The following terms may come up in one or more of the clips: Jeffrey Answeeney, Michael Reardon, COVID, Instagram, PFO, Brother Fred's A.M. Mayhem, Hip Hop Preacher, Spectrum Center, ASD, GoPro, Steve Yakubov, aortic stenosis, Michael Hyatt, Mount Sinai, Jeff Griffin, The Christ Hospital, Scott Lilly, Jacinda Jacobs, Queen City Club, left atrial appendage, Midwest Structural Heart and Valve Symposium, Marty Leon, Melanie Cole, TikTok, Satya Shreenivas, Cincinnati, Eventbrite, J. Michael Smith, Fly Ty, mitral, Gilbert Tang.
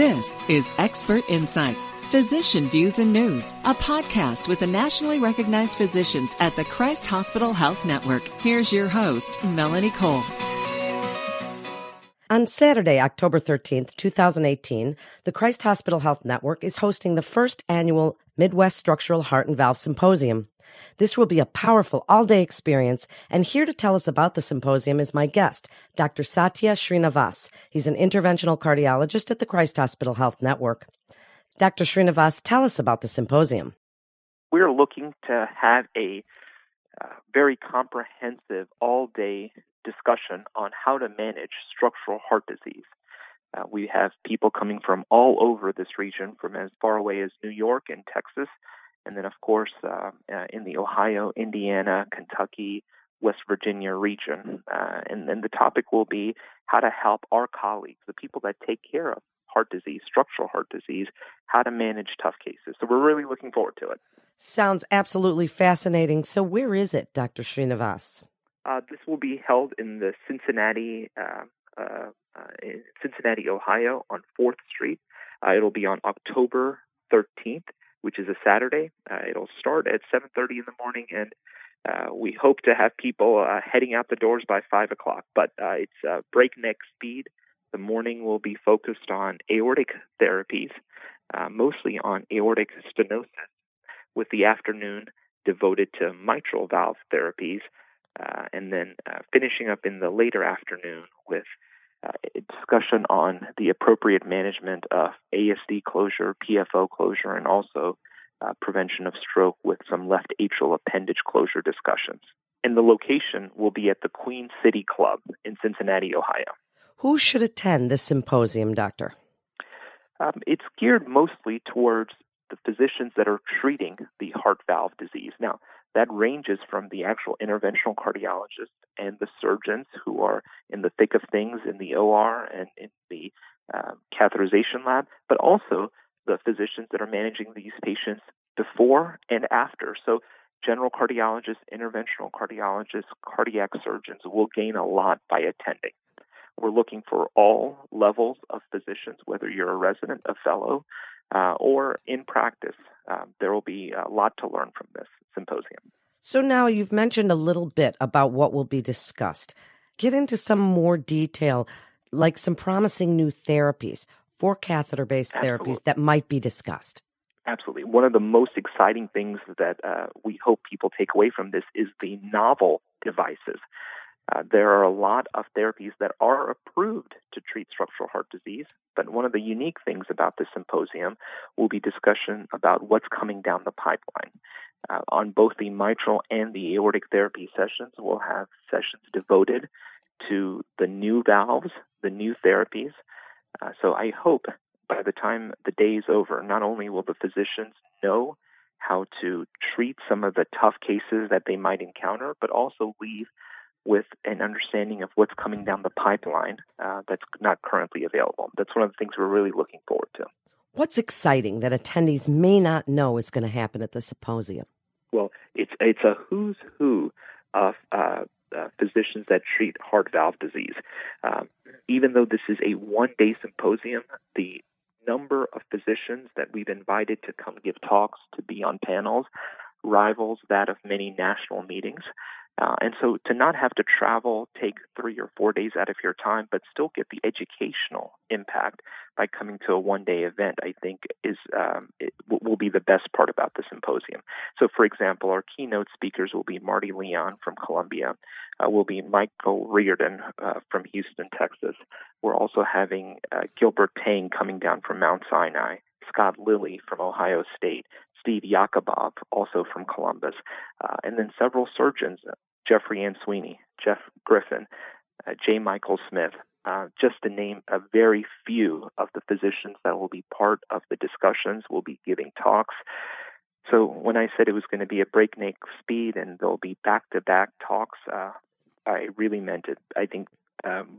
This is Expert Insights, Physician Views and News, a podcast with the nationally recognized physicians at the Christ Hospital Health Network. Here's your host, Melanie Cole. On Saturday, October 13th, 2018, the Christ Hospital Health Network is hosting the first annual Midwest Structural Heart and Valve Symposium. This will be a powerful all-day experience, and here to tell us about the symposium is my guest, Dr. Satya Shreenivas. He's an interventional cardiologist at the Christ Hospital Health Network. Dr. Shreenivas, tell us about the symposium. We're looking to have a very comprehensive all-day discussion on how to manage structural heart disease. We have people coming from all over this region, from as far away as New York and Texas, and then, of course, in the Ohio, Indiana, Kentucky, West Virginia region. And then the topic will be how to help our colleagues, the people that take care of heart disease, structural heart disease, how to manage tough cases. So we're really looking forward to it. Sounds absolutely fascinating. So where is it, Dr. Shreenivas? This will be held in the Cincinnati, Ohio, on 4th Street. It'll be on October 13th, which is a Saturday. It'll start at 7:30 in the morning, and we hope to have people heading out the doors by 5 o'clock. But it's breakneck speed. The morning will be focused on aortic therapies, mostly on aortic stenosis, with the afternoon devoted to mitral valve therapies, and then finishing up in the later afternoon with a discussion on the appropriate management of ASD closure, PFO closure, and also prevention of stroke with some left atrial appendage closure discussions. And the location will be at the Queen City Club in Cincinnati, Ohio. Who should attend this symposium, Doctor? It's geared mostly towards the physicians that are treating the heart valve disease. Now, that ranges from the actual interventional cardiologists and the surgeons who are in the thick of things in the OR and in the catheterization lab, but also the physicians that are managing these patients before and after. So general cardiologists, interventional cardiologists, cardiac surgeons will gain a lot by attending. We're looking for all levels of physicians, whether you're a resident, a fellow, or in practice. There will be a lot to learn from this symposium. So now you've mentioned a little bit about what will be discussed. Get into some more detail, like some promising new therapies for catheter-based therapies that might be discussed. Absolutely. One of the most exciting things that we hope people take away from this is the novel devices. There are a lot of therapies that are approved to treat structural heart disease, but one of the unique things about this symposium will be discussion about what's coming down the pipeline. On both the mitral and the aortic therapy sessions, we'll have sessions devoted to the new valves, the new therapies. So I hope by the time the day is over, not only will the physicians know how to treat some of the tough cases that they might encounter, but also leave with an understanding of what's coming down the pipeline that's not currently available. That's one of the things we're really looking forward to. What's exciting that attendees may not know is going to happen at the symposium? Well, it's a who's who of physicians that treat heart valve disease. Even though this is a one-day symposium, the number of physicians that we've invited to come give talks, to be on panels, rivals that of many national meetings. And so to not have to travel, take 3 or 4 days out of your time, but still get the educational impact by coming to a one-day event, I think is will be the best part about the symposium. So, for example, our keynote speakers will be Marty Leon from Columbia. Will be Michael Reardon from Houston, Texas. We're also having Gilbert Tang coming down from Mount Sinai, Scott Lilly from Ohio State, Steve Yakubov, also from Columbus, and then several surgeons, Jeffrey Answeeney, Jeff Griffin, J. Michael Smith, just to name a very few of the physicians that will be part of the discussions, will be giving talks. So when I said it was going to be a breakneck speed and there'll be back-to-back talks, I really meant it. I think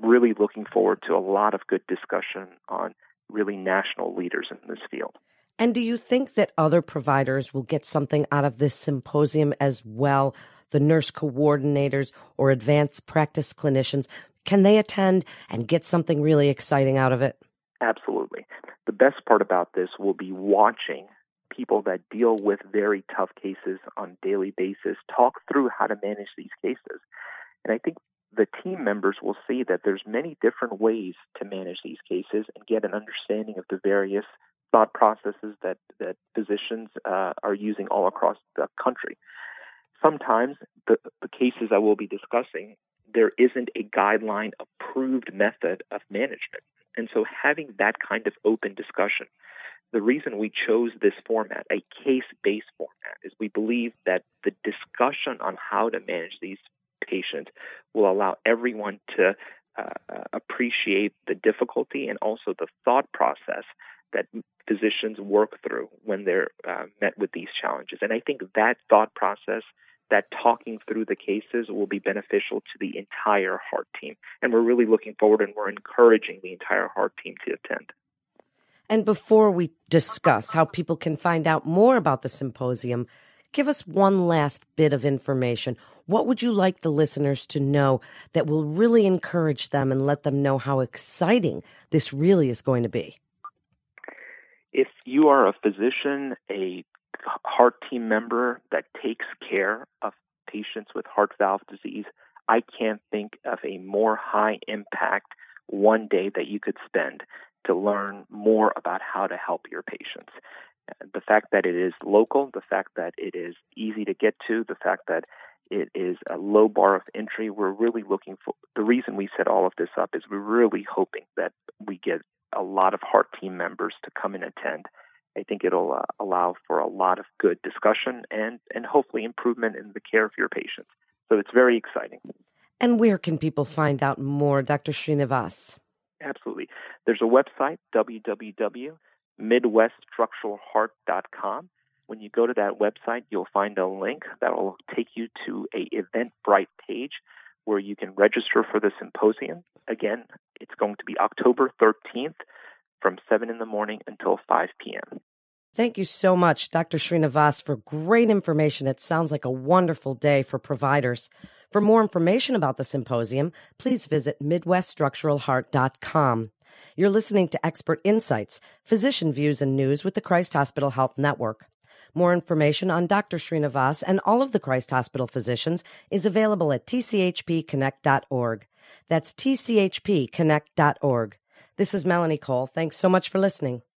really looking forward to a lot of good discussion on really national leaders in this field. And do you think that other providers will get something out of this symposium as well? The nurse coordinators or advanced practice clinicians, can they attend and get something really exciting out of it? Absolutely. The best part about this will be watching people that deal with very tough cases on a daily basis talk through how to manage these cases. And I think the team members will see that there's many different ways to manage these cases and get an understanding of the various thought processes that physicians are using all across the country. Sometimes the cases I will be discussing, there isn't a guideline-approved method of management. And so having that kind of open discussion, the reason we chose this format, a case-based format, is we believe that the discussion on how to manage these patients will allow everyone to appreciate the difficulty and also the thought process that physicians work through when they're met with these challenges. And I think that thought process, that talking through the cases, will be beneficial to the entire heart team. And we're really looking forward, and we're encouraging the entire heart team to attend. And before we discuss how people can find out more about the symposium, give us one last bit of information. What would you like the listeners to know that will really encourage them and let them know how exciting this really is going to be? If you are a physician, a heart team member that takes care of patients with heart valve disease, I can't think of a more high impact one day that you could spend to learn more about how to help your patients. The fact that it is local, the fact that it is easy to get to, the fact that it is a low bar of entry, we're really looking for. The reason we set all of this up is we're really hoping that we get a lot of heart team members to come and attend. I think it'll allow for a lot of good discussion and hopefully improvement in the care of your patients. So it's very exciting. And where can people find out more, Dr. Shreenivas? Absolutely. There's a website, www.midweststructuralheart.com. When you go to that website, you'll find a link that will take you to a Eventbrite page where you can register for the symposium. Again, it's going to be October 13th. From 7 in the morning until 5 p.m. Thank you so much, Dr. Shreenivas, for great information. It sounds like a wonderful day for providers. For more information about the symposium, please visit MidwestStructuralHeart.com. You're listening to Expert Insights, Physician Views and News with the Christ Hospital Health Network. More information on Dr. Shreenivas and all of the Christ Hospital physicians is available at tchpconnect.org. That's tchpconnect.org. This is Melanie Cole. Thanks so much for listening.